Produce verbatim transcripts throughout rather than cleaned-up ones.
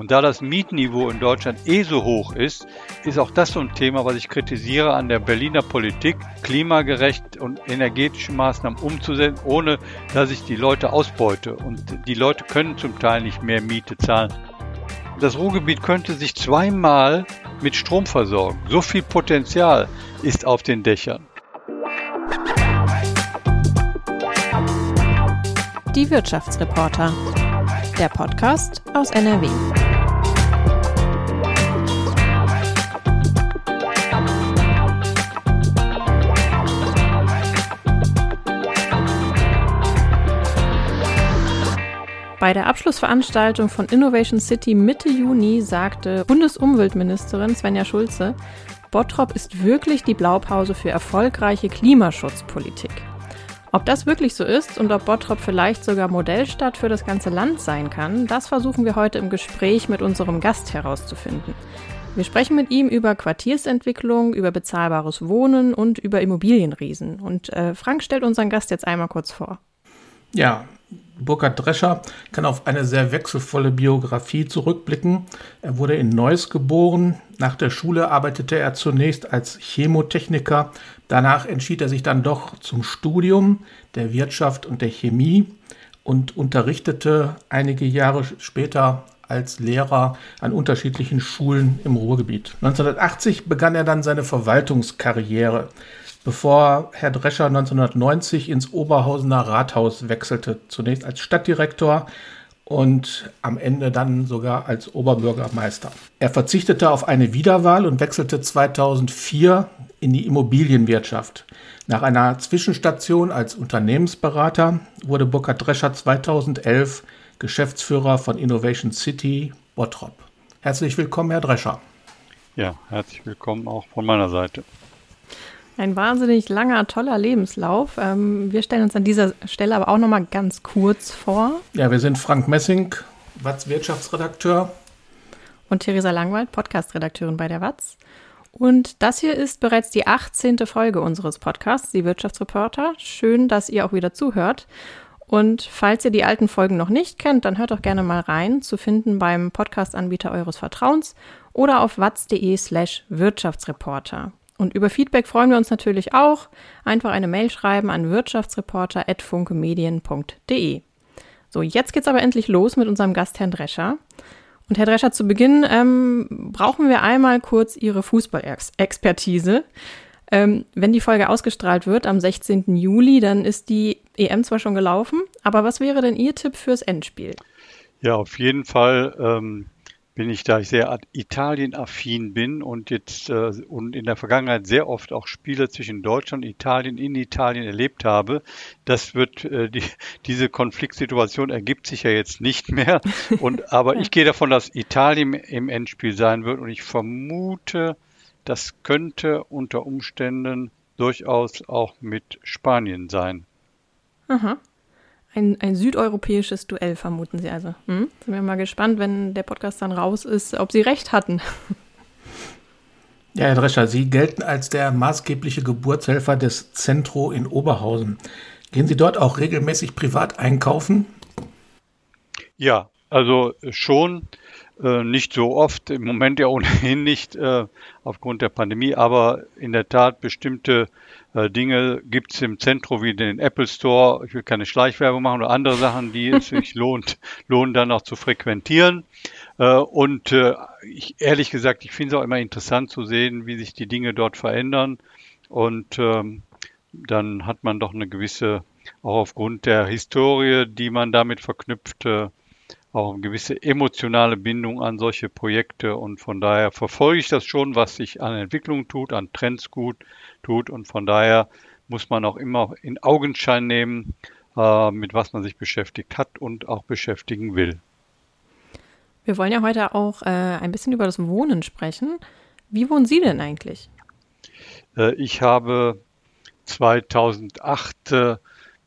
Und da das Mietniveau in Deutschland eh so hoch ist, ist auch das so ein Thema, was ich kritisiere an der Berliner Politik, klimagerecht und energetische Maßnahmen umzusetzen, ohne dass ich die Leute ausbeute. Und die Leute können zum Teil nicht mehr Miete zahlen. Das Ruhrgebiet könnte sich zweimal mit Strom versorgen. So viel Potenzial ist auf den Dächern. Die Wirtschaftsreporter. Der Podcast aus N R W. Bei der Abschlussveranstaltung von Innovation City Mitte Juni sagte Bundesumweltministerin Svenja Schulze, Bottrop ist wirklich die Blaupause für erfolgreiche Klimaschutzpolitik. Ob das wirklich so ist und ob Bottrop vielleicht sogar Modellstadt für das ganze Land sein kann, das versuchen wir heute im Gespräch mit unserem Gast herauszufinden. Wir sprechen mit ihm über Quartiersentwicklung, über bezahlbares Wohnen und über Immobilienriesen. Und äh, Frank stellt unseren Gast jetzt einmal kurz vor. Ja, Burkhard Drescher kann auf eine sehr wechselvolle Biografie zurückblicken. Er wurde in Neuss geboren. Nach der Schule arbeitete er zunächst als Chemotechniker. Danach entschied er sich dann doch zum Studium der Wirtschaft und der Chemie und unterrichtete einige Jahre später als Lehrer an unterschiedlichen Schulen im Ruhrgebiet. neunzehnhundertachtzig begann er dann seine Verwaltungskarriere, bevor Herr Drescher neunzehnhundertneunzig ins Oberhausener Rathaus wechselte, zunächst als Stadtdirektor und am Ende dann sogar als Oberbürgermeister. Er verzichtete auf eine Wiederwahl und wechselte zweitausendvier in die Immobilienwirtschaft. Nach einer Zwischenstation als Unternehmensberater wurde Burkhard Drescher zweitausendelf Geschäftsführer von Innovation City Bottrop. Herzlich willkommen, Herr Drescher. Ja, herzlich willkommen auch von meiner Seite. Ein wahnsinnig langer, toller Lebenslauf. Wir stellen uns an dieser Stelle aber auch noch mal ganz kurz vor. Ja, wir sind Frank Messing, W A Z-Wirtschaftsredakteur. Und Theresa Langwald, Podcast-Redakteurin bei der W A Z. Und das hier ist bereits die achtzehnte Folge unseres Podcasts, die Wirtschaftsreporter. Schön, dass ihr auch wieder zuhört. Und falls ihr die alten Folgen noch nicht kennt, dann hört doch gerne mal rein, zu finden beim Podcast-Anbieter eures Vertrauens oder auf waz.de slash Wirtschaftsreporter. Und über Feedback freuen wir uns natürlich auch. Einfach eine Mail schreiben an wirtschaftsreporter at funkemedien punkt de. So, jetzt geht's aber endlich los mit unserem Gast, Herrn Drescher. Und Herr Drescher, zu Beginn ähm, brauchen wir einmal kurz Ihre Fußballexpertise. Ähm, wenn die Folge ausgestrahlt wird am sechzehnten Juli, dann ist die E M zwar schon gelaufen, aber was wäre denn Ihr Tipp fürs Endspiel? Ja, auf jeden Fall ähm bin ich, da ich sehr Italien-affin bin und jetzt äh, und in der Vergangenheit sehr oft auch Spiele zwischen Deutschland und Italien in Italien erlebt habe, das wird äh, die, diese Konfliktsituation ergibt sich ja jetzt nicht mehr. Und aber ich gehe davon, dass Italien im Endspiel sein wird und ich vermute, das könnte unter Umständen durchaus auch mit Spanien sein. Aha. Ein, ein südeuropäisches Duell vermuten Sie also. Hm? Sind wir mal gespannt, wenn der Podcast dann raus ist, ob Sie recht hatten. Ja, Herr Drescher, Sie gelten als der maßgebliche Geburtshelfer des CentrO in Oberhausen. Gehen Sie dort auch regelmäßig privat einkaufen? Ja, also schon. Äh, nicht so oft, im Moment ja ohnehin nicht äh, aufgrund der Pandemie, aber in der Tat bestimmte äh, Dinge gibt es im Zentrum wie den Apple Store, ich will keine Schleichwerbung machen oder andere Sachen, die es sich lohnt, lohnt dann auch zu frequentieren äh, und äh, ich, ehrlich gesagt, ich finde es auch immer interessant zu sehen, wie sich die Dinge dort verändern und ähm, dann hat man doch eine gewisse, auch aufgrund der Historie, die man damit verknüpft, äh, auch eine gewisse emotionale Bindung an solche Projekte und von daher verfolge ich das schon, was sich an Entwicklung tut, an Trends gut tut und von daher muss man auch immer in Augenschein nehmen, äh, mit was man sich beschäftigt hat und auch beschäftigen will. Wir wollen ja heute auch äh, ein bisschen über das Wohnen sprechen. Wie wohnen Sie denn eigentlich? Äh, ich habe zweitausendacht äh,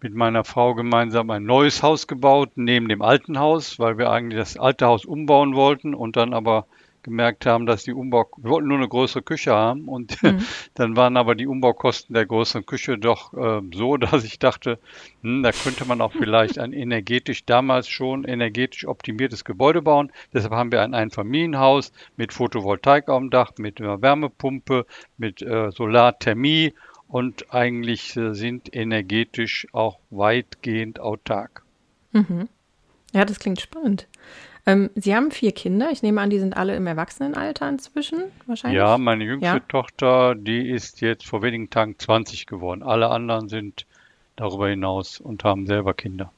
mit meiner Frau gemeinsam ein neues Haus gebaut, neben dem alten Haus, weil wir eigentlich das alte Haus umbauen wollten und dann aber gemerkt haben, dass die Umbau, wir wollten nur eine größere Küche haben und mhm. dann waren aber die Umbaukosten der größeren Küche doch äh, so, dass ich dachte, hm, da könnte man auch vielleicht ein energetisch, damals schon energetisch optimiertes Gebäude bauen. Deshalb haben wir ein Einfamilienhaus mit Photovoltaik auf dem Dach, mit einer Wärmepumpe, mit äh, Solarthermie und eigentlich äh, sind energetisch auch weitgehend autark. Mhm. Ja, das klingt spannend. Ähm, Sie haben vier Kinder. Ich nehme an, die sind alle im Erwachsenenalter inzwischen wahrscheinlich. Ja, meine jüngste ja. Tochter, die ist jetzt vor wenigen Tagen zwanzig geworden. Alle anderen sind darüber hinaus und haben selber Kinder.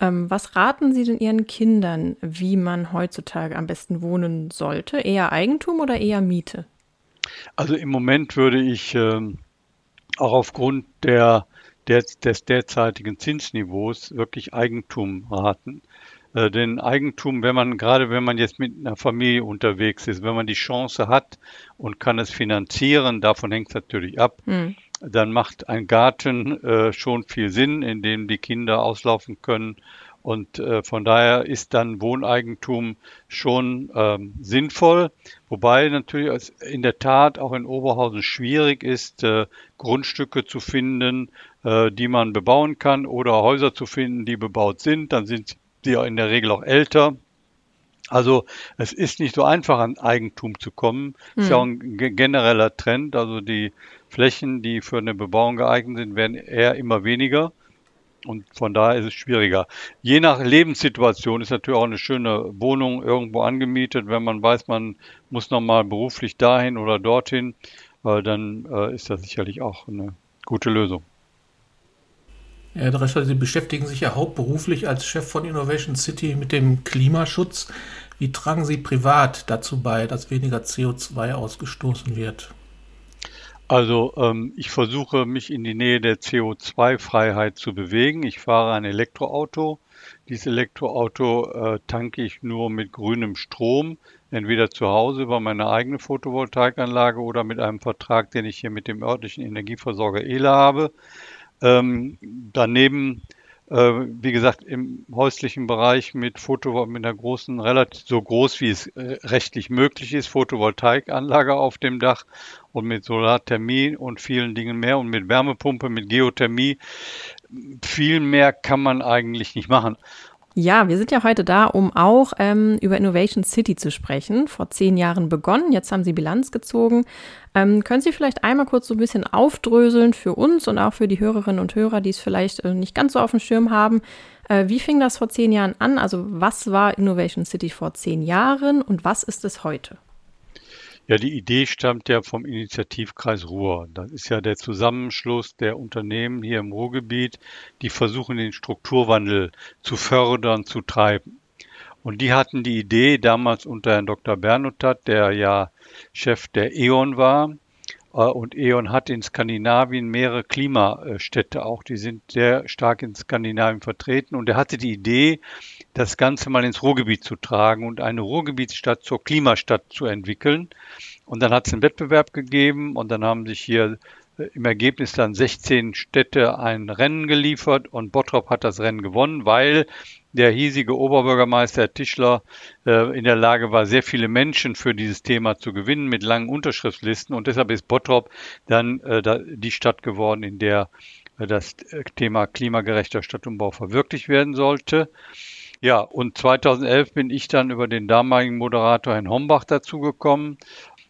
Ähm, was raten Sie denn Ihren Kindern, wie man heutzutage am besten wohnen sollte? Eher Eigentum oder eher Miete? Also im Moment würde ich ähm, auch aufgrund der, der, des derzeitigen Zinsniveaus wirklich Eigentum raten. Denn Eigentum, wenn man, gerade wenn man jetzt mit einer Familie unterwegs ist, wenn man die Chance hat und kann es finanzieren, davon hängt es natürlich ab, mhm. dann macht ein Garten äh, schon viel Sinn, in dem die Kinder auslaufen können. Und äh, von daher ist dann Wohneigentum schon ähm, sinnvoll. Wobei natürlich in der Tat auch in Oberhausen schwierig ist, äh, Grundstücke zu finden, äh, die man bebauen kann oder Häuser zu finden, die bebaut sind. Dann sind sie die ja in der Regel auch älter. Also es ist nicht so einfach, an Eigentum zu kommen. Mhm. Ist ja auch ein genereller Trend. Also die Flächen, die für eine Bebauung geeignet sind, werden eher immer weniger. Und von daher ist es schwieriger. Je nach Lebenssituation ist natürlich auch eine schöne Wohnung irgendwo angemietet. Wenn man weiß, man muss nochmal beruflich dahin oder dorthin, dann ist das sicherlich auch eine gute Lösung. Herr Drescher, Sie beschäftigen sich ja hauptberuflich als Chef von Innovation City mit dem Klimaschutz. Wie tragen Sie privat dazu bei, dass weniger C O zwei ausgestoßen wird? Also ähm, ich versuche, mich in die Nähe der C O zwei Freiheit zu bewegen. Ich fahre ein Elektroauto. Dieses Elektroauto äh, tanke ich nur mit grünem Strom, entweder zu Hause über meine eigene Photovoltaikanlage oder mit einem Vertrag, den ich hier mit dem örtlichen Energieversorger E L A habe. Ähm, daneben, äh, wie gesagt, im häuslichen Bereich mit Foto, mit einer großen, relativ so groß wie es äh, rechtlich möglich ist, Photovoltaikanlage auf dem Dach und mit Solarthermie und vielen Dingen mehr und mit Wärmepumpe, mit Geothermie. Viel mehr kann man eigentlich nicht machen. Ja, wir sind ja heute da, um auch ähm, über Innovation City zu sprechen. Vor zehn Jahren begonnen, jetzt haben Sie Bilanz gezogen. Ähm, können Sie vielleicht einmal kurz so ein bisschen aufdröseln für uns und auch für die Hörerinnen und Hörer, die es vielleicht äh, nicht ganz so auf dem Schirm haben? Äh, wie fing das vor zehn Jahren an? Also was war Innovation City vor zehn Jahren und was ist es heute? Ja, die Idee stammt ja vom Initiativkreis Ruhr. Das ist ja der Zusammenschluss der Unternehmen hier im Ruhrgebiet, die versuchen, den Strukturwandel zu fördern, zu treiben. Und die hatten die Idee damals unter Herrn Doktor Bernotat, der ja Chef der E.O N war. Und E.O N hat in Skandinavien mehrere Klimastädte auch. Die sind sehr stark in Skandinavien vertreten. Und er hatte die Idee, das Ganze mal ins Ruhrgebiet zu tragen und eine Ruhrgebietsstadt zur Klimastadt zu entwickeln. Und dann hat es einen Wettbewerb gegeben. Und dann haben sich hier im Ergebnis dann sechzehn Städte ein Rennen geliefert. Und Bottrop hat das Rennen gewonnen, weil der hiesige Oberbürgermeister, Herr Tischler, in der Lage war, sehr viele Menschen für dieses Thema zu gewinnen mit langen Unterschriftslisten. Und deshalb ist Bottrop dann die Stadt geworden, in der das Thema klimagerechter Stadtumbau verwirklicht werden sollte. Ja, und zweitausendelf bin ich dann über den damaligen Moderator Herrn Hombach dazugekommen.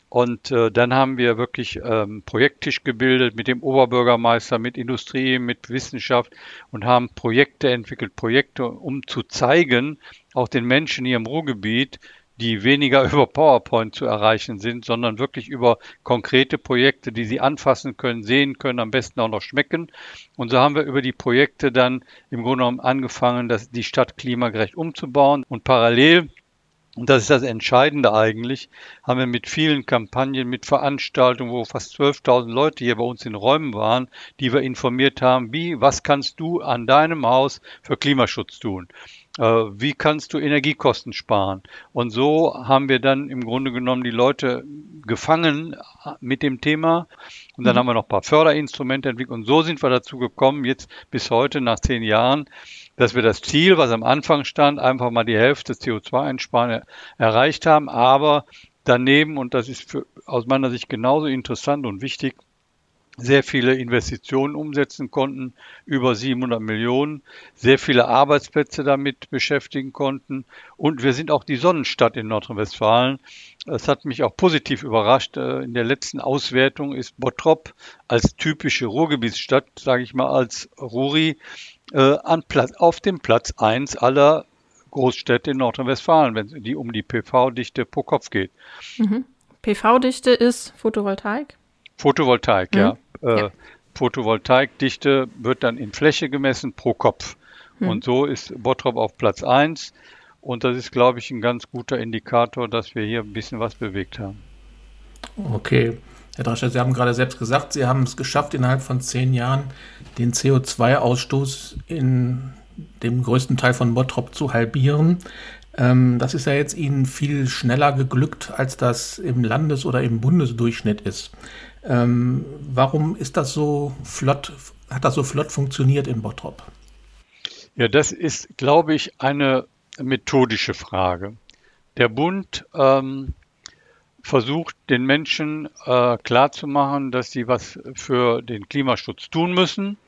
Und äh, dann haben wir wirklich ähm, Projekttisch gebildet mit dem Oberbürgermeister, mit Industrie, mit Wissenschaft und haben Projekte entwickelt, Projekte, um zu zeigen, auch den Menschen hier im Ruhrgebiet, die weniger über PowerPoint zu erreichen sind, sondern wirklich über konkrete Projekte, die sie anfassen können, sehen können, am besten auch noch schmecken. Und so haben wir über die Projekte dann im Grunde genommen angefangen, dass die Stadt klimagerecht umzubauen und parallel, und das ist das Entscheidende eigentlich, haben wir mit vielen Kampagnen, mit Veranstaltungen, wo fast zwölftausend Leute hier bei uns in Räumen waren, die wir informiert haben, wie, was kannst du an deinem Haus für Klimaschutz tun? Wie kannst du Energiekosten sparen? Und so haben wir dann im Grunde genommen die Leute gefangen mit dem Thema. Und dann mhm. haben wir noch ein paar Förderinstrumente entwickelt. Und so sind wir dazu gekommen, jetzt bis heute nach zehn Jahren, dass wir das Ziel, was am Anfang stand, einfach mal die Hälfte des C O zwei Einsparen erreicht haben. Aber daneben, und das ist für, aus meiner Sicht genauso interessant und wichtig, sehr viele Investitionen umsetzen konnten, über siebenhundert Millionen, sehr viele Arbeitsplätze damit beschäftigen konnten. Und wir sind auch die Sonnenstadt in Nordrhein-Westfalen. Das hat mich auch positiv überrascht. In der letzten Auswertung ist Bottrop als typische Ruhrgebietsstadt, sage ich mal, als Ruri, an Platz, auf dem Platz eins aller Großstädte in Nordrhein-Westfalen, wenn es die um die P V-Dichte pro Kopf geht. Mhm. P V-Dichte ist Photovoltaik? Photovoltaik, mhm. ja. Ja. Äh, Photovoltaikdichte wird dann in Fläche gemessen pro Kopf. Hm. Und so ist Bottrop auf Platz eins. Und das ist, glaube ich, ein ganz guter Indikator, dass wir hier ein bisschen was bewegt haben. Okay. Herr Drescher, Sie haben gerade selbst gesagt, Sie haben es geschafft, innerhalb von zehn Jahren den C O zwei Ausstoß in dem größten Teil von Bottrop zu halbieren. Ähm, das ist ja jetzt Ihnen viel schneller geglückt, als das im Landes- oder im Bundesdurchschnitt ist. Ähm, warum ist das so flott, hat das so flott funktioniert in Bottrop? Ja, das ist, glaube ich, eine methodische Frage. Der Bund ähm, versucht, den Menschen äh, klarzumachen, dass sie was für den Klimaschutz tun müssen.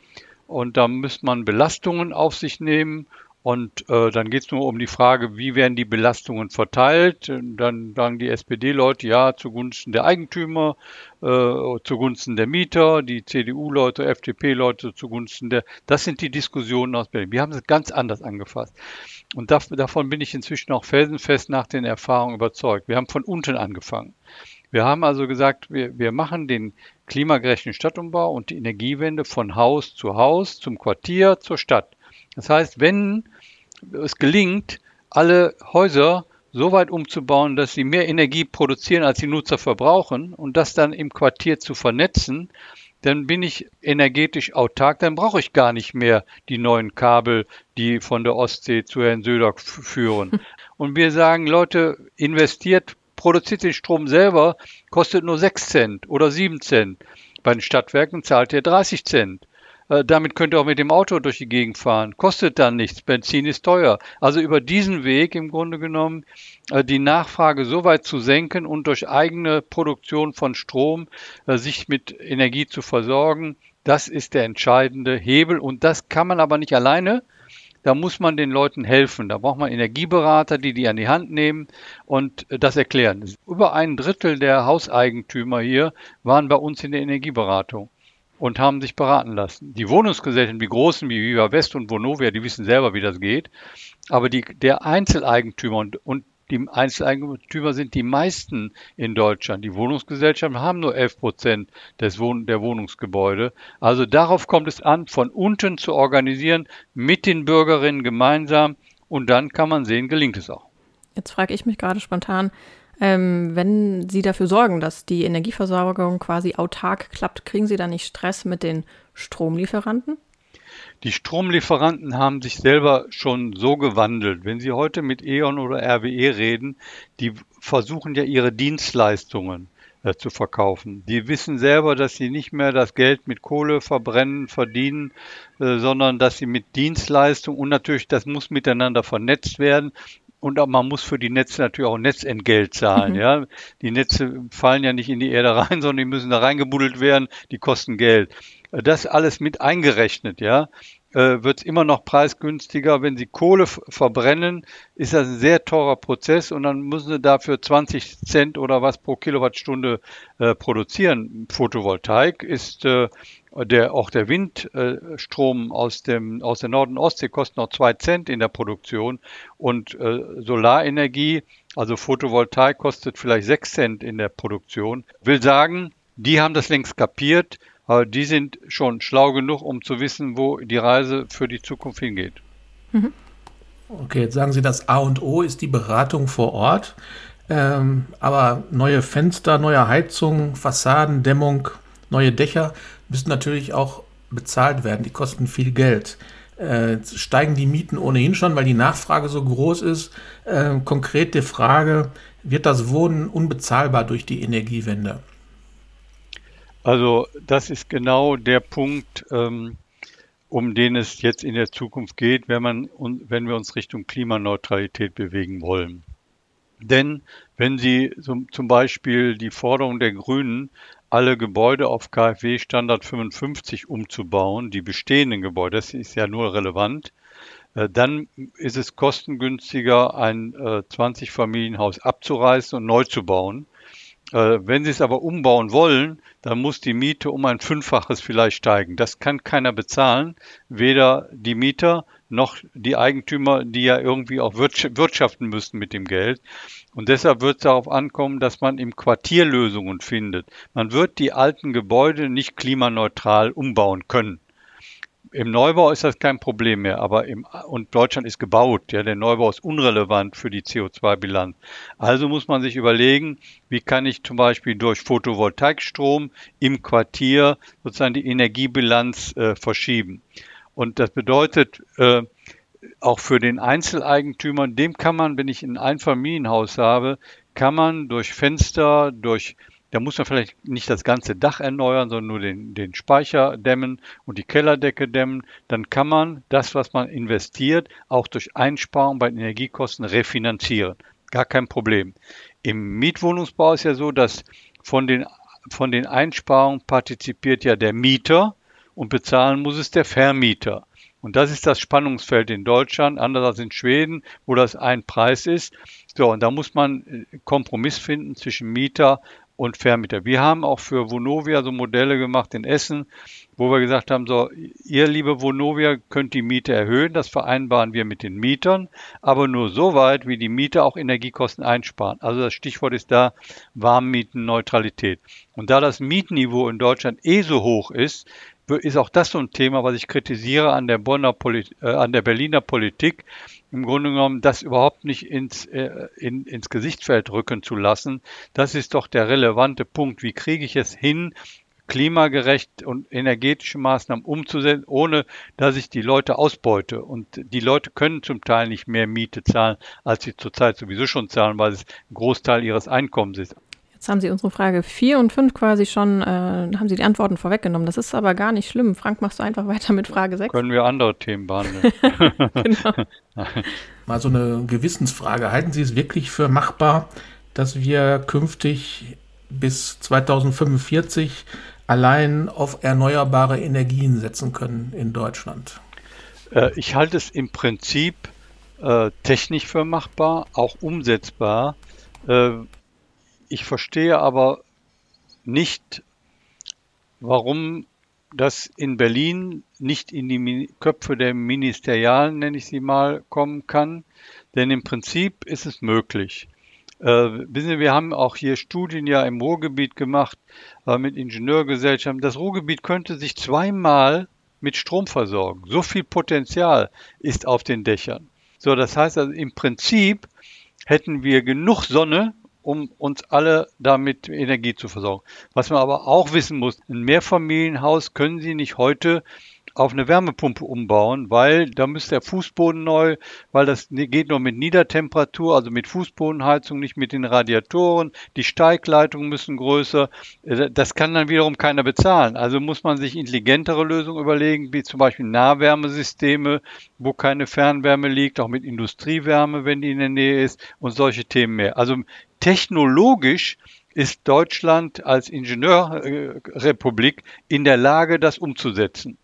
Und da muss man Belastungen auf sich nehmen. Und äh, dann geht es nur um die Frage, wie werden die Belastungen verteilt? Dann sagen die S P D-Leute, ja, zugunsten der Eigentümer, äh, zugunsten der Mieter, die C D U-Leute, F D P-Leute, zugunsten der... Das sind die Diskussionen aus Berlin. Wir haben es ganz anders angefasst. Und da, davon bin ich inzwischen auch felsenfest nach den Erfahrungen überzeugt. Wir haben von unten angefangen. Wir haben also gesagt, wir, wir machen den klimagerechten Stadtumbau und die Energiewende von Haus zu Haus, zum Quartier, zur Stadt. Das heißt, wenn es gelingt, alle Häuser so weit umzubauen, dass sie mehr Energie produzieren, als die Nutzer verbrauchen, und das dann im Quartier zu vernetzen, dann bin ich energetisch autark, dann brauche ich gar nicht mehr die neuen Kabel, die von der Ostsee zu Herrn Söder führen. Und wir sagen, Leute, investiert, produziert den Strom selber, kostet nur sechs Cent oder sieben Cent. Bei den Stadtwerken zahlt ihr dreißig Cent. Damit könnt ihr auch mit dem Auto durch die Gegend fahren. Kostet dann nichts. Benzin ist teuer. Also über diesen Weg im Grunde genommen die Nachfrage so weit zu senken und durch eigene Produktion von Strom sich mit Energie zu versorgen, das ist der entscheidende Hebel. Und das kann man aber nicht alleine. Da muss man den Leuten helfen. Da braucht man Energieberater, die die an die Hand nehmen und das erklären. Über ein Drittel der Hauseigentümer hier waren bei uns in der Energieberatung und haben sich beraten lassen. Die Wohnungsgesellschaften, die großen wie Vivawest und Vonovia, die wissen selber, wie das geht. Aber die, der Einzeleigentümer und, und die Einzeleigentümer sind die meisten in Deutschland. Die Wohnungsgesellschaften haben nur elf Prozent des Wohn- der Wohnungsgebäude. Also darauf kommt es an, von unten zu organisieren, mit den Bürgerinnen gemeinsam. Und dann kann man sehen, gelingt es auch. Jetzt frage ich mich gerade spontan, Ähm, wenn Sie dafür sorgen, dass die Energieversorgung quasi autark klappt, kriegen Sie da nicht Stress mit den Stromlieferanten? Die Stromlieferanten haben sich selber schon so gewandelt. Wenn Sie heute mit E.ON oder R W E reden, die versuchen ja ihre Dienstleistungen äh, zu verkaufen. Die wissen selber, dass sie nicht mehr das Geld mit Kohle verbrennen, verdienen, äh, sondern dass sie mit Dienstleistungen, und natürlich, das muss miteinander vernetzt werden. Und auch, man muss für die Netze natürlich auch ein Netzentgelt zahlen. Mhm. Ja? Die Netze fallen ja nicht in die Erde rein, sondern die müssen da reingebuddelt werden. Die kosten Geld. Das alles mit eingerechnet, ja, äh, wird es immer noch preisgünstiger. Wenn Sie Kohle f- verbrennen, ist das ein sehr teurer Prozess. Und dann müssen Sie dafür zwanzig Cent oder was pro Kilowattstunde äh, produzieren. Photovoltaik ist... Äh, Der, auch der Windstrom äh, aus, dem, aus der Nord- und Ostsee kostet noch zwei Cent in der Produktion. Und äh, Solarenergie, also Photovoltaik, kostet vielleicht sechs Cent in der Produktion. Will sagen, die haben das längst kapiert. Aber die sind schon schlau genug, um zu wissen, wo die Reise für die Zukunft hingeht. Mhm. Okay, jetzt sagen Sie, das A und O ist die Beratung vor Ort. Ähm, aber neue Fenster, neue Heizungen, Fassadendämmung, neue Dächer müssen natürlich auch bezahlt werden. Die kosten viel Geld. äh, steigen die Mieten ohnehin schon, weil die Nachfrage so groß ist. Äh, konkrete Frage, wird das Wohnen unbezahlbar durch die Energiewende? Also das ist genau der Punkt, ähm, um den es jetzt in der Zukunft geht, wenn, man, wenn wir uns Richtung Klimaneutralität bewegen wollen. Denn wenn Sie zum Beispiel die Forderung der Grünen, alle Gebäude auf KfW Standard fünfundfünfzig umzubauen, die bestehenden Gebäude, das ist ja nur relevant, dann ist es kostengünstiger, ein zwanzig Familienhaus abzureißen und neu zu bauen. Wenn Sie es aber umbauen wollen, dann muss die Miete um ein Fünffaches vielleicht steigen. Das kann keiner bezahlen, weder die Mieter noch die Eigentümer, die ja irgendwie auch wirtschaften müssen mit dem Geld. Und deshalb wird es darauf ankommen, dass man im Quartier Lösungen findet. Man wird die alten Gebäude nicht klimaneutral umbauen können. Im Neubau ist das kein Problem mehr, aber im, und Deutschland ist gebaut. Ja, der Neubau ist unrelevant für die C O zwei Bilanz. Also muss man sich überlegen, wie kann ich zum Beispiel durch Photovoltaikstrom im Quartier sozusagen die Energiebilanz äh, verschieben. Und das bedeutet äh, auch für den Einzeleigentümer, dem kann man, wenn ich ein Einfamilienhaus habe, kann man durch Fenster, durch da muss man vielleicht nicht das ganze Dach erneuern, sondern nur den, den Speicher dämmen und die Kellerdecke dämmen. Dann kann man das, was man investiert, auch durch Einsparung bei Energiekosten refinanzieren. Gar kein Problem. Im Mietwohnungsbau ist ja so, dass von den, von den Einsparungen partizipiert ja der Mieter, und bezahlen muss es der Vermieter. Und das ist das Spannungsfeld in Deutschland, anders als in Schweden, wo das ein Preis ist. So, und da muss man einen Kompromiss finden zwischen Mieter und Vermieter. Wir haben auch für Vonovia so Modelle gemacht in Essen, wo wir gesagt haben, so, ihr liebe Vonovia könnt die Miete erhöhen, das vereinbaren wir mit den Mietern, aber nur so weit, wie die Mieter auch Energiekosten einsparen. Also das Stichwort ist da Warmmietenneutralität. Und da das Mietniveau in Deutschland eh so hoch ist, ist auch das so ein Thema, was ich kritisiere an der Bonner Poli- äh, an der Berliner Politik, im Grunde genommen das überhaupt nicht ins, äh, in, ins Gesichtsfeld rücken zu lassen. Das ist doch der relevante Punkt. Wie kriege ich es hin, klimagerecht und energetische Maßnahmen umzusetzen, ohne dass ich die Leute ausbeute? Und die Leute können zum Teil nicht mehr Miete zahlen, als sie zurzeit sowieso schon zahlen, weil es ein Großteil ihres Einkommens ist. Jetzt haben Sie unsere Frage vier und fünf quasi schon, äh, haben Sie die Antworten vorweggenommen. Das ist aber gar nicht schlimm. Frank, machst du einfach weiter mit Frage sechs? Können wir andere Themen behandeln. Genau. Mal so eine Gewissensfrage. Halten Sie es wirklich für machbar, dass wir künftig bis zweitausendfünfundvierzig allein auf erneuerbare Energien setzen können in Deutschland? Äh, ich halte es im Prinzip äh, technisch für machbar, auch umsetzbar. Äh, Ich verstehe aber nicht, warum das in Berlin nicht in die Köpfe der Ministerialen, nenne ich sie mal, kommen kann. Denn im Prinzip ist es möglich. Äh, wissen Sie, wir haben auch hier Studien ja im Ruhrgebiet gemacht, äh, mit Ingenieurgesellschaften. Das Ruhrgebiet könnte sich zweimal mit Strom versorgen. So viel Potenzial ist auf den Dächern. So, das heißt also, im Prinzip hätten wir genug Sonne, um uns alle damit Energie zu versorgen. Was man aber auch wissen muss, ein Mehrfamilienhaus können Sie nicht heute auf eine Wärmepumpe umbauen, weil da müsste der Fußboden neu, weil das geht nur mit Niedertemperatur, also mit Fußbodenheizung, nicht mit den Radiatoren. Die Steigleitungen müssen größer. Das kann dann wiederum keiner bezahlen. Also muss man sich intelligentere Lösungen überlegen, wie zum Beispiel Nahwärmesysteme, wo keine Fernwärme liegt, auch mit Industriewärme, wenn die in der Nähe ist und solche Themen mehr. Also technologisch ist Deutschland als Ingenieurrepublik in der Lage, das umzusetzen.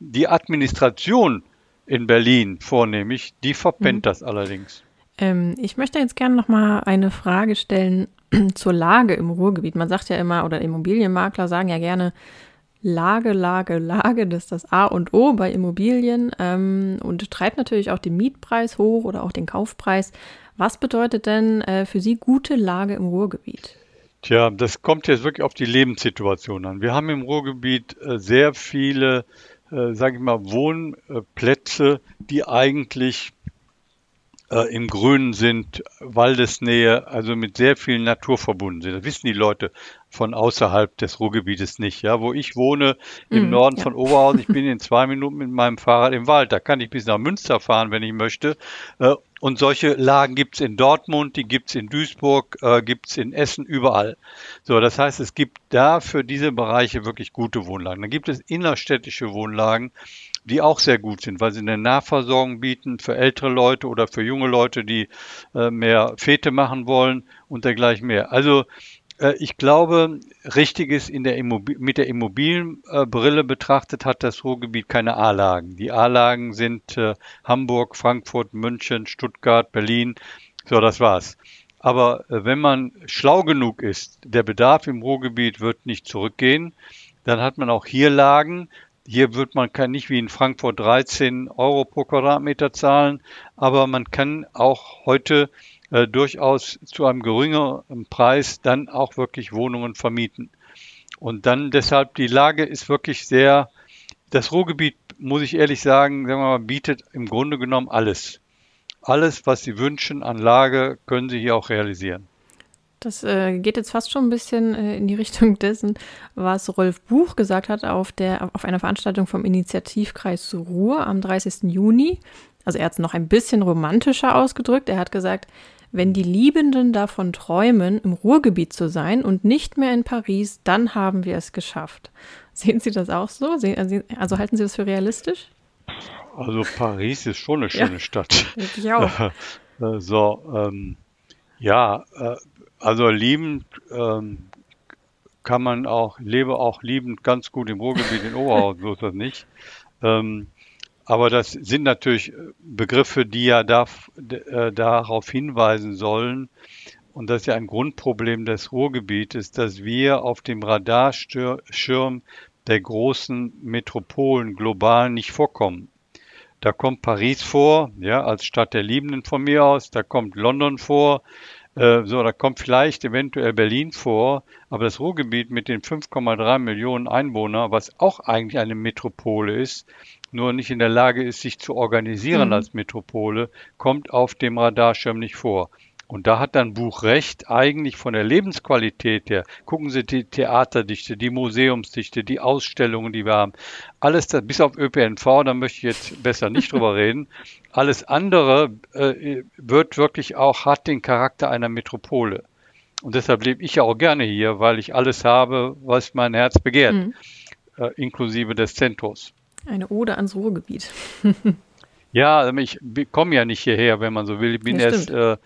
Die Administration in Berlin vornehmlich, die verpennt mhm. das allerdings. Ähm, ich möchte jetzt gerne noch mal eine Frage stellen zur Lage im Ruhrgebiet. Man sagt ja immer, oder Immobilienmakler sagen ja gerne, Lage, Lage, Lage, das ist das A und O bei Immobilien ähm, und treibt natürlich auch den Mietpreis hoch oder auch den Kaufpreis. Was bedeutet denn äh, für Sie gute Lage im Ruhrgebiet? Tja, das kommt jetzt wirklich auf die Lebenssituation an. Wir haben im Ruhrgebiet äh, sehr viele Äh, sage ich mal, Wohnplätze, die eigentlich äh, im Grünen sind, Waldesnähe, also mit sehr viel Natur verbunden sind. Das wissen die Leute von außerhalb des Ruhrgebietes nicht. Ja, wo ich wohne, im mm, Norden ja. von Oberhausen, ich bin in zwei Minuten mit meinem Fahrrad im Wald. Da kann ich bis nach Münster fahren, wenn ich möchte. Äh, und solche Lagen gibt es in Dortmund, die gibt es in Duisburg, äh, gibt es in Essen, überall. So, das heißt, es gibt da für diese Bereiche wirklich gute Wohnlagen. Dann gibt es innerstädtische Wohnlagen, die auch sehr gut sind, weil sie eine Nahversorgung bieten für ältere Leute oder für junge Leute, die äh, mehr Fete machen wollen und dergleichen mehr. Also äh, ich glaube, richtig ist, in der Immobil mit der Immobilienbrille äh, betrachtet hat das Ruhrgebiet keine A-Lagen. Die A-Lagen sind äh, Hamburg, Frankfurt, München, Stuttgart, Berlin. So, das war's. Aber äh, wenn man schlau genug ist, der Bedarf im Ruhrgebiet wird nicht zurückgehen, dann hat man auch hier Lagen. Hier wird man kann nicht wie in Frankfurt dreizehn Euro pro Quadratmeter zahlen, aber man kann auch heute äh, durchaus zu einem geringeren Preis dann auch wirklich Wohnungen vermieten. Und dann deshalb, die Lage ist wirklich sehr, das Ruhrgebiet, muss ich ehrlich sagen, sagen wir mal, bietet im Grunde genommen alles. Alles, was Sie wünschen an Lage, können Sie hier auch realisieren. Das äh, geht jetzt fast schon ein bisschen äh, in die Richtung dessen, was Rolf Buch gesagt hat auf, der, auf einer Veranstaltung vom Initiativkreis Ruhr am dreißigsten Juni. Also er hat es noch ein bisschen romantischer ausgedrückt. Er hat gesagt, wenn die Liebenden davon träumen, im Ruhrgebiet zu sein und nicht mehr in Paris, dann haben wir es geschafft. Sehen Sie das auch so? Sehen, also halten Sie das für realistisch? Also Paris ist schon eine schöne ja, Stadt. Ich auch. So, ähm, ja, äh, Also liebend ähm, kann man auch, lebe auch liebend ganz gut im Ruhrgebiet in Oberhausen, so ist das nicht. Ähm, aber das sind natürlich Begriffe, die ja da, äh, darauf hinweisen sollen. Und das ist ja ein Grundproblem des Ruhrgebietes, dass wir auf dem Radarschirm der großen Metropolen global nicht vorkommen. Da kommt Paris vor, ja, als Stadt der Liebenden von mir aus, da kommt London vor. So, da kommt vielleicht eventuell Berlin vor, aber das Ruhrgebiet mit den fünf Komma drei Millionen Einwohnern, was auch eigentlich eine Metropole ist, nur nicht in der Lage ist, sich zu organisieren mhm. als Metropole, kommt auf dem Radarschirm nicht vor. Und da hat dann Buch recht, eigentlich von der Lebensqualität her. Gucken Sie die Theaterdichte, die Museumsdichte, die Ausstellungen, die wir haben. Alles das, bis auf Ö P N V, da möchte ich jetzt besser nicht drüber reden. Alles andere äh, wird wirklich auch, hat den Charakter einer Metropole. Und deshalb lebe ich ja auch gerne hier, weil ich alles habe, was mein Herz begehrt, mhm. äh, inklusive des CentrOs. Eine Ode ans Ruhrgebiet. Ja, ich komme ja nicht hierher, wenn man so will. Ich bin ja, erst äh,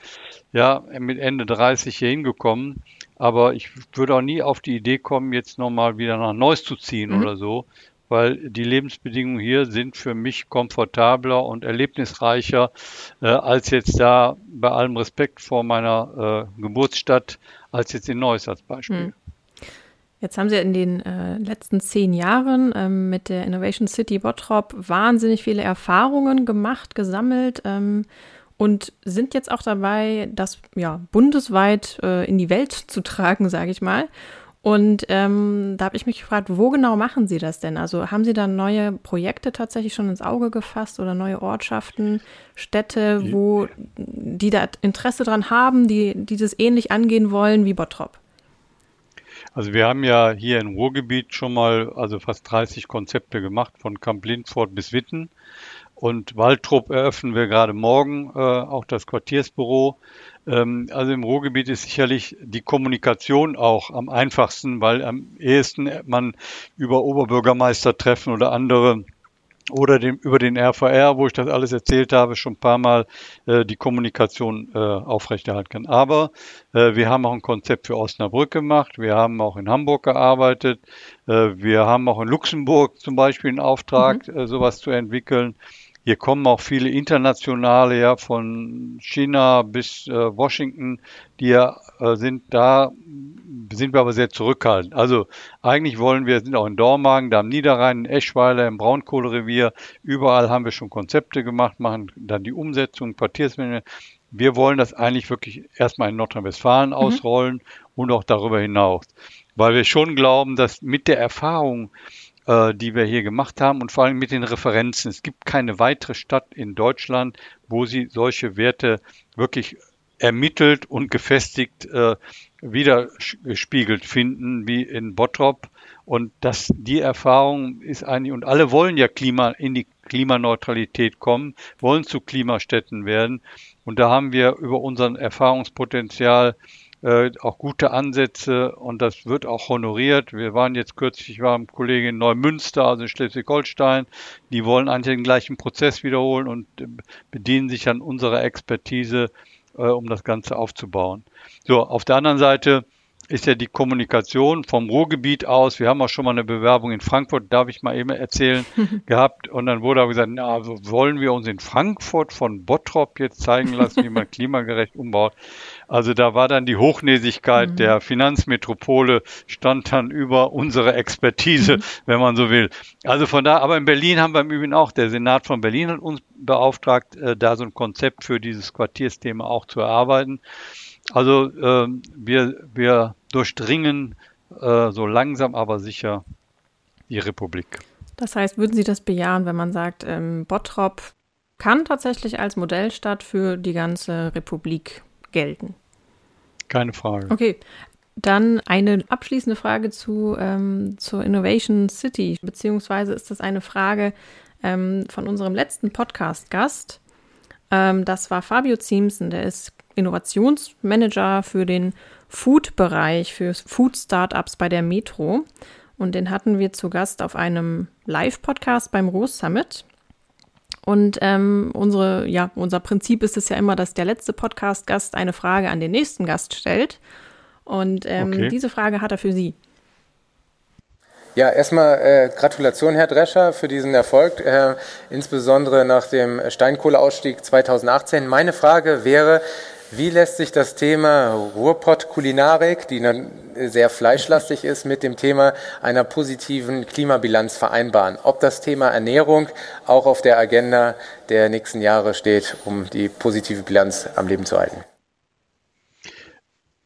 ja, mit Ende dreißig hier hingekommen. Aber ich würde auch nie auf die Idee kommen, jetzt nochmal wieder nach Neuss zu ziehen mhm. oder so. Weil die Lebensbedingungen hier sind für mich komfortabler und erlebnisreicher, äh, als jetzt da, bei allem Respekt vor meiner äh, Geburtsstadt, als jetzt in Neuss als Beispiel. Mhm. Jetzt haben Sie in den äh, letzten zehn Jahren ähm, mit der Innovation City Bottrop wahnsinnig viele Erfahrungen gemacht, gesammelt ähm, und sind jetzt auch dabei, das ja, bundesweit äh, in die Welt zu tragen, sage ich mal. Und ähm, da habe ich mich gefragt, wo genau machen Sie das denn? Also haben Sie da neue Projekte tatsächlich schon ins Auge gefasst oder neue Ortschaften, Städte, wo die da Interesse dran haben, die, die das ähnlich angehen wollen wie Bottrop? Also wir haben ja hier im Ruhrgebiet schon mal also fast dreißig Konzepte gemacht, von Kamp-Lintfort bis Witten. Und Waltrop eröffnen wir gerade morgen, äh, auch das Quartiersbüro. Ähm, also im Ruhrgebiet ist sicherlich die Kommunikation auch am einfachsten, weil am ehesten man über Oberbürgermeistertreffen oder andere oder dem, über den R V R, wo ich das alles erzählt habe, schon ein paar Mal äh, die Kommunikation äh, aufrechterhalten kann. Aber äh, wir haben auch ein Konzept für Osnabrück gemacht, wir haben auch in Hamburg gearbeitet, äh, wir haben auch in Luxemburg zum Beispiel einen Auftrag, mhm. äh, sowas zu entwickeln. Hier kommen auch viele internationale, ja, von China bis äh, Washington, die ja äh, sind da, sind wir aber sehr zurückhaltend. Also eigentlich wollen wir, sind auch in Dormagen, da am Niederrhein, in Eschweiler, im Braunkohlerevier, überall haben wir schon Konzepte gemacht, machen dann die Umsetzung, Quartiersmanagement. Wir wollen das eigentlich wirklich erstmal in Nordrhein-Westfalen mhm. ausrollen und auch darüber hinaus, weil wir schon glauben, dass mit der Erfahrung äh, die wir hier gemacht haben und vor allem mit den Referenzen. Es gibt keine weitere Stadt in Deutschland, wo sie solche Werte wirklich ermittelt und gefestigt äh, widergespiegelt finden wie in Bottrop. Und das, die Erfahrung ist eigentlich, und alle wollen ja Klima, in die Klimaneutralität kommen, wollen zu Klimastädten werden. Und da haben wir über unseren Erfahrungspotenzial äh, auch gute Ansätze und das wird auch honoriert. Wir waren jetzt kürzlich, ich war mit Kollegen in Neumünster, also in Schleswig-Holstein, die wollen eigentlich den gleichen Prozess wiederholen und äh, bedienen sich an unserer Expertise, äh, um das Ganze aufzubauen. So, auf der anderen Seite ist ja die Kommunikation vom Ruhrgebiet aus. Wir haben auch schon mal eine Bewerbung in Frankfurt, darf ich mal eben erzählen, gehabt. Und dann wurde aber gesagt, na, wollen wir uns in Frankfurt von Bottrop jetzt zeigen lassen, wie man klimagerecht umbaut. Also da war dann die Hochnäsigkeit mhm. der Finanzmetropole, stand dann über unsere Expertise, mhm. wenn man so will. Also von da, aber in Berlin haben wir im Übrigen auch, der Senat von Berlin hat uns beauftragt, äh, da so ein Konzept für dieses Quartiersthema auch zu erarbeiten. Also äh, wir, wir durchdringen äh, so langsam, aber sicher die Republik. Das heißt, würden Sie das bejahen, wenn man sagt, ähm, Bottrop kann tatsächlich als Modellstadt für die ganze Republik gelten? Keine Frage. Okay, dann eine abschließende Frage zu, ähm, zur Innovation City, beziehungsweise ist das eine Frage ähm, von unserem letzten Podcast-Gast. Ähm, das war Fabio Ziemsen, der ist Innovationsmanager für den Food-Bereich, für Food-Startups bei der Metro. Und den hatten wir zu Gast auf einem Live-Podcast beim Ruhr-Summit. Und ähm, unsere, ja, unser Prinzip ist es ja immer, dass der letzte Podcast-Gast eine Frage an den nächsten Gast stellt. Und ähm, okay. diese Frage hat er für Sie. Ja, erstmal äh, Gratulation, Herr Drescher, für diesen Erfolg, äh, insbesondere nach dem Steinkohleausstieg zweitausendachtzehn. Meine Frage wäre, wie lässt sich das Thema Ruhrpott-Kulinarik, die dann sehr fleischlastig ist, mit dem Thema einer positiven Klimabilanz vereinbaren? Ob das Thema Ernährung auch auf der Agenda der nächsten Jahre steht, um die positive Bilanz am Leben zu halten?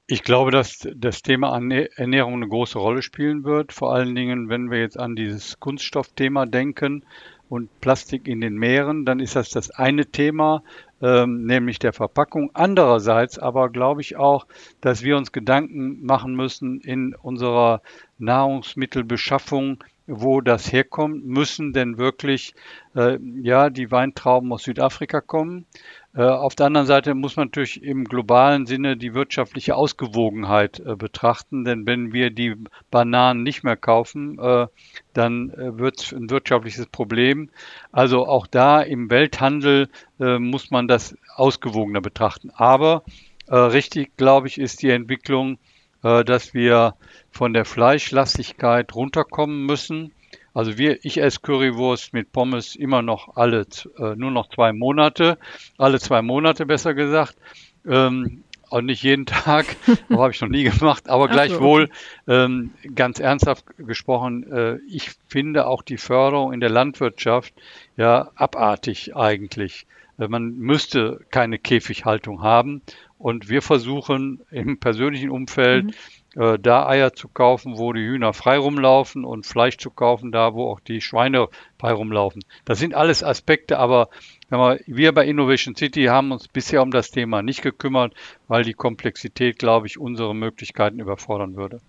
Ich glaube, dass das Thema Ernährung eine große Rolle spielen wird, vor allen Dingen, wenn wir jetzt an dieses Kunststoffthema denken und Plastik in den Meeren, dann ist das das eine Thema, ähm, nämlich der Verpackung. Andererseits aber glaube ich auch, dass wir uns Gedanken machen müssen in unserer Nahrungsmittelbeschaffung, wo das herkommt, müssen denn wirklich äh, ja die Weintrauben aus Südafrika kommen. Äh, auf der anderen Seite muss man natürlich im globalen Sinne die wirtschaftliche Ausgewogenheit äh, betrachten, denn wenn wir die Bananen nicht mehr kaufen, äh, dann äh, wird es ein wirtschaftliches Problem. Also auch da im Welthandel äh, muss man das ausgewogener betrachten. Aber äh, richtig, glaube ich, ist die Entwicklung, dass wir von der Fleischlastigkeit runterkommen müssen. Also wir, ich esse Currywurst mit Pommes immer noch alle, nur noch zwei Monate, alle zwei Monate besser gesagt. Und nicht jeden Tag, das habe ich noch nie gemacht, aber gleichwohl, ganz ernsthaft gesprochen, ich finde auch die Förderung in der Landwirtschaft ja abartig eigentlich. Man müsste keine Käfighaltung haben. Und wir versuchen im persönlichen Umfeld, mhm. äh, da Eier zu kaufen, wo die Hühner frei rumlaufen und Fleisch zu kaufen, da wo auch die Schweine frei rumlaufen. Das sind alles Aspekte, aber wenn wir, wir bei Innovation City haben uns bisher um das Thema nicht gekümmert, weil die Komplexität, glaube ich, unsere Möglichkeiten überfordern würde.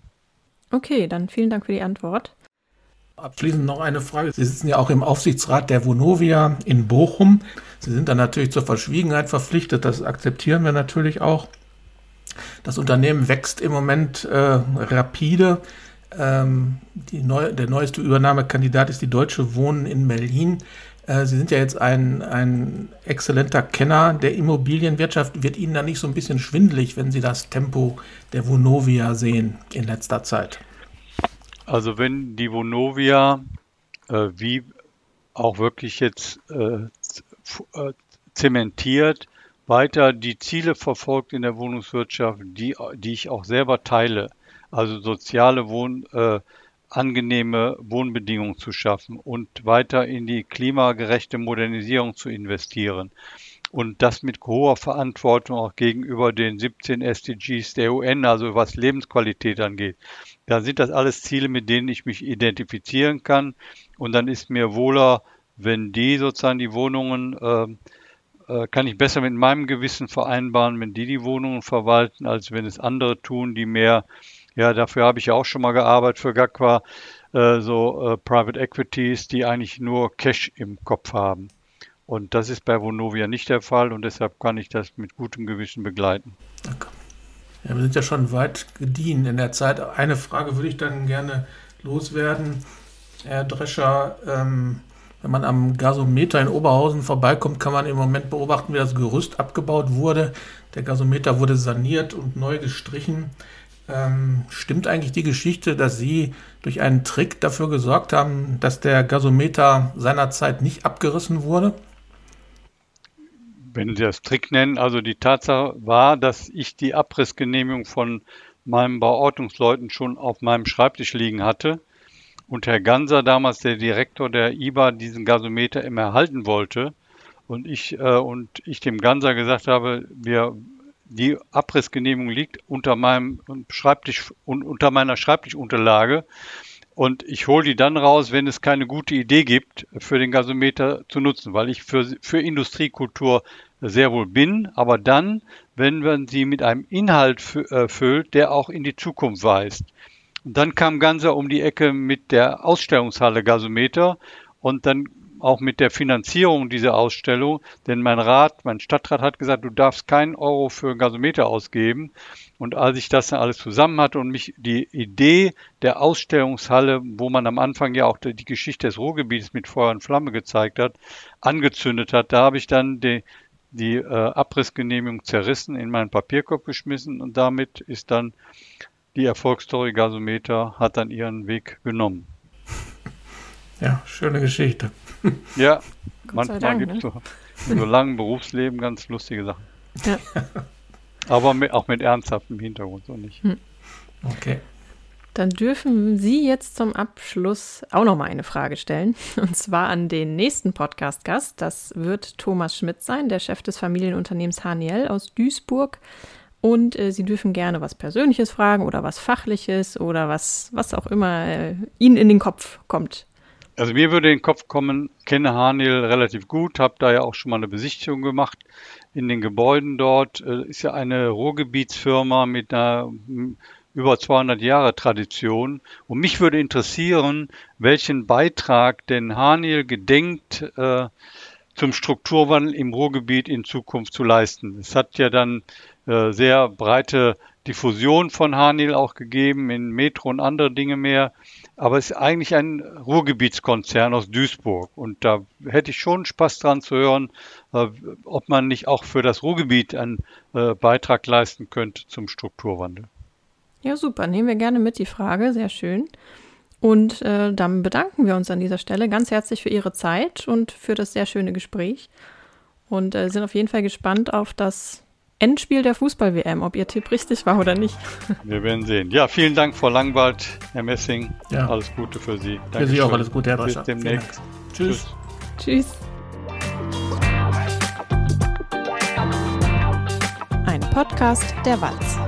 Okay, dann vielen Dank für die Antwort. Abschließend noch eine Frage. Sie sitzen ja auch im Aufsichtsrat der Vonovia in Bochum. Sie sind dann natürlich zur Verschwiegenheit verpflichtet. Das akzeptieren wir natürlich auch. Das Unternehmen wächst im Moment äh, rapide. Ähm, die neu, der neueste Übernahmekandidat ist die Deutsche Wohnen in Berlin. Äh, Sie sind ja jetzt ein, ein exzellenter Kenner der Immobilienwirtschaft. Wird Ihnen da nicht so ein bisschen schwindelig, wenn Sie das Tempo der Vonovia sehen in letzter Zeit? Also wenn die Vonovia, äh, wie auch wirklich jetzt äh, äh, zementiert, weiter die Ziele verfolgt in der Wohnungswirtschaft, die, die ich auch selber teile, also soziale Wohn, äh, angenehme Wohnbedingungen zu schaffen und weiter in die klimagerechte Modernisierung zu investieren. und das mit hoher Verantwortung auch gegenüber den siebzehn S D Gs der U N, also was Lebensqualität angeht. Dann sind das alles Ziele, mit denen ich mich identifizieren kann, und dann ist mir wohler, wenn die sozusagen die Wohnungen, äh, äh, kann ich besser mit meinem Gewissen vereinbaren, wenn die die Wohnungen verwalten, als wenn es andere tun, die mehr, ja, dafür habe ich ja auch schon mal gearbeitet für G A Q U A, äh, so äh, Private Equities, die eigentlich nur Cash im Kopf haben. Und das ist bei Vonovia nicht der Fall, und deshalb kann ich das mit gutem Gewissen begleiten. Okay. Ja, wir sind ja schon weit gediehen in der Zeit. Eine Frage würde ich dann gerne loswerden, Herr Drescher. Ähm, wenn man am Gasometer in Oberhausen vorbeikommt, kann man im Moment beobachten, wie das Gerüst abgebaut wurde. Der Gasometer wurde saniert und neu gestrichen. Ähm, stimmt eigentlich die Geschichte, dass Sie durch einen Trick dafür gesorgt haben, dass der Gasometer seinerzeit nicht abgerissen wurde? Wenn Sie das Trick nennen, also die Tatsache war, dass ich die Abrissgenehmigung von meinen Bauordnungsleuten schon auf meinem Schreibtisch liegen hatte und Herr Ganser, damals der Direktor der I B A, diesen Gasometer immer erhalten wollte und ich, äh, und ich dem Ganser gesagt habe, wir, die Abrissgenehmigung liegt unter meinem Schreibtisch und unter meiner Schreibtischunterlage. Und ich hole die dann raus, wenn es keine gute Idee gibt, für den Gasometer zu nutzen, weil ich für, für Industriekultur sehr wohl bin, aber dann, wenn man sie mit einem Inhalt füllt, der auch in die Zukunft weist. Und dann kam Ganser um die Ecke mit der Ausstellungshalle Gasometer und dann auch mit der Finanzierung dieser Ausstellung, denn mein Rat, mein Stadtrat hat gesagt, du darfst keinen Euro für Gasometer ausgeben. Und als ich das dann alles zusammen hatte und mich die Idee der Ausstellungshalle, wo man am Anfang ja auch die Geschichte des Ruhrgebietes mit Feuer und Flamme gezeigt hat, angezündet hat, da habe ich dann die, die äh, Abrissgenehmigung zerrissen, in meinen Papierkorb geschmissen, und damit ist dann die Erfolgsstory Gasometer, hat dann ihren Weg genommen. Ja, schöne Geschichte. Ja, manchmal gibt es so in so langem Berufsleben ganz lustige Sachen. Ja. Aber mit, auch mit ernsthaftem Hintergrund, so nicht. Hm. Okay. Dann dürfen Sie jetzt zum Abschluss auch noch mal eine Frage stellen. Und zwar an den nächsten Podcast-Gast. Das wird Thomas Schmidt sein, der Chef des Familienunternehmens Haniel aus Duisburg. Und äh, Sie dürfen gerne was Persönliches fragen oder was Fachliches oder was, was auch immer äh, Ihnen in den Kopf kommt. Also mir würde in den Kopf kommen, kenne Haniel relativ gut, habe da ja auch schon mal eine Besichtigung gemacht in den Gebäuden dort. Ist ja eine Ruhrgebietsfirma mit einer über zweihundert Jahre Tradition. Und mich würde interessieren, welchen Beitrag denn Haniel gedenkt, äh, zum Strukturwandel im Ruhrgebiet in Zukunft zu leisten. Es hat ja dann äh, sehr breite Diffusion von Haniel auch gegeben, in Metro und andere Dinge mehr. Aber es ist eigentlich ein Ruhrgebietskonzern aus Duisburg. Und da hätte ich schon Spaß dran zu hören, ob man nicht auch für das Ruhrgebiet einen Beitrag leisten könnte zum Strukturwandel. Ja, super. Nehmen wir gerne mit die Frage. Sehr schön. Und äh, dann bedanken wir uns an dieser Stelle ganz herzlich für Ihre Zeit und für das sehr schöne Gespräch. Und äh, sind auf jeden Fall gespannt auf das Endspiel der Fußball-W M, ob Ihr Tipp richtig war oder nicht. Wir werden sehen. Ja, vielen Dank, Frau Langwald, Herr Messing. Ja. Alles Gute für Sie. Dankeschön. Für Sie auch alles Gute, Herr Drescher. Bis demnächst. Tschüss. Tschüss. Ein Podcast der W A Z.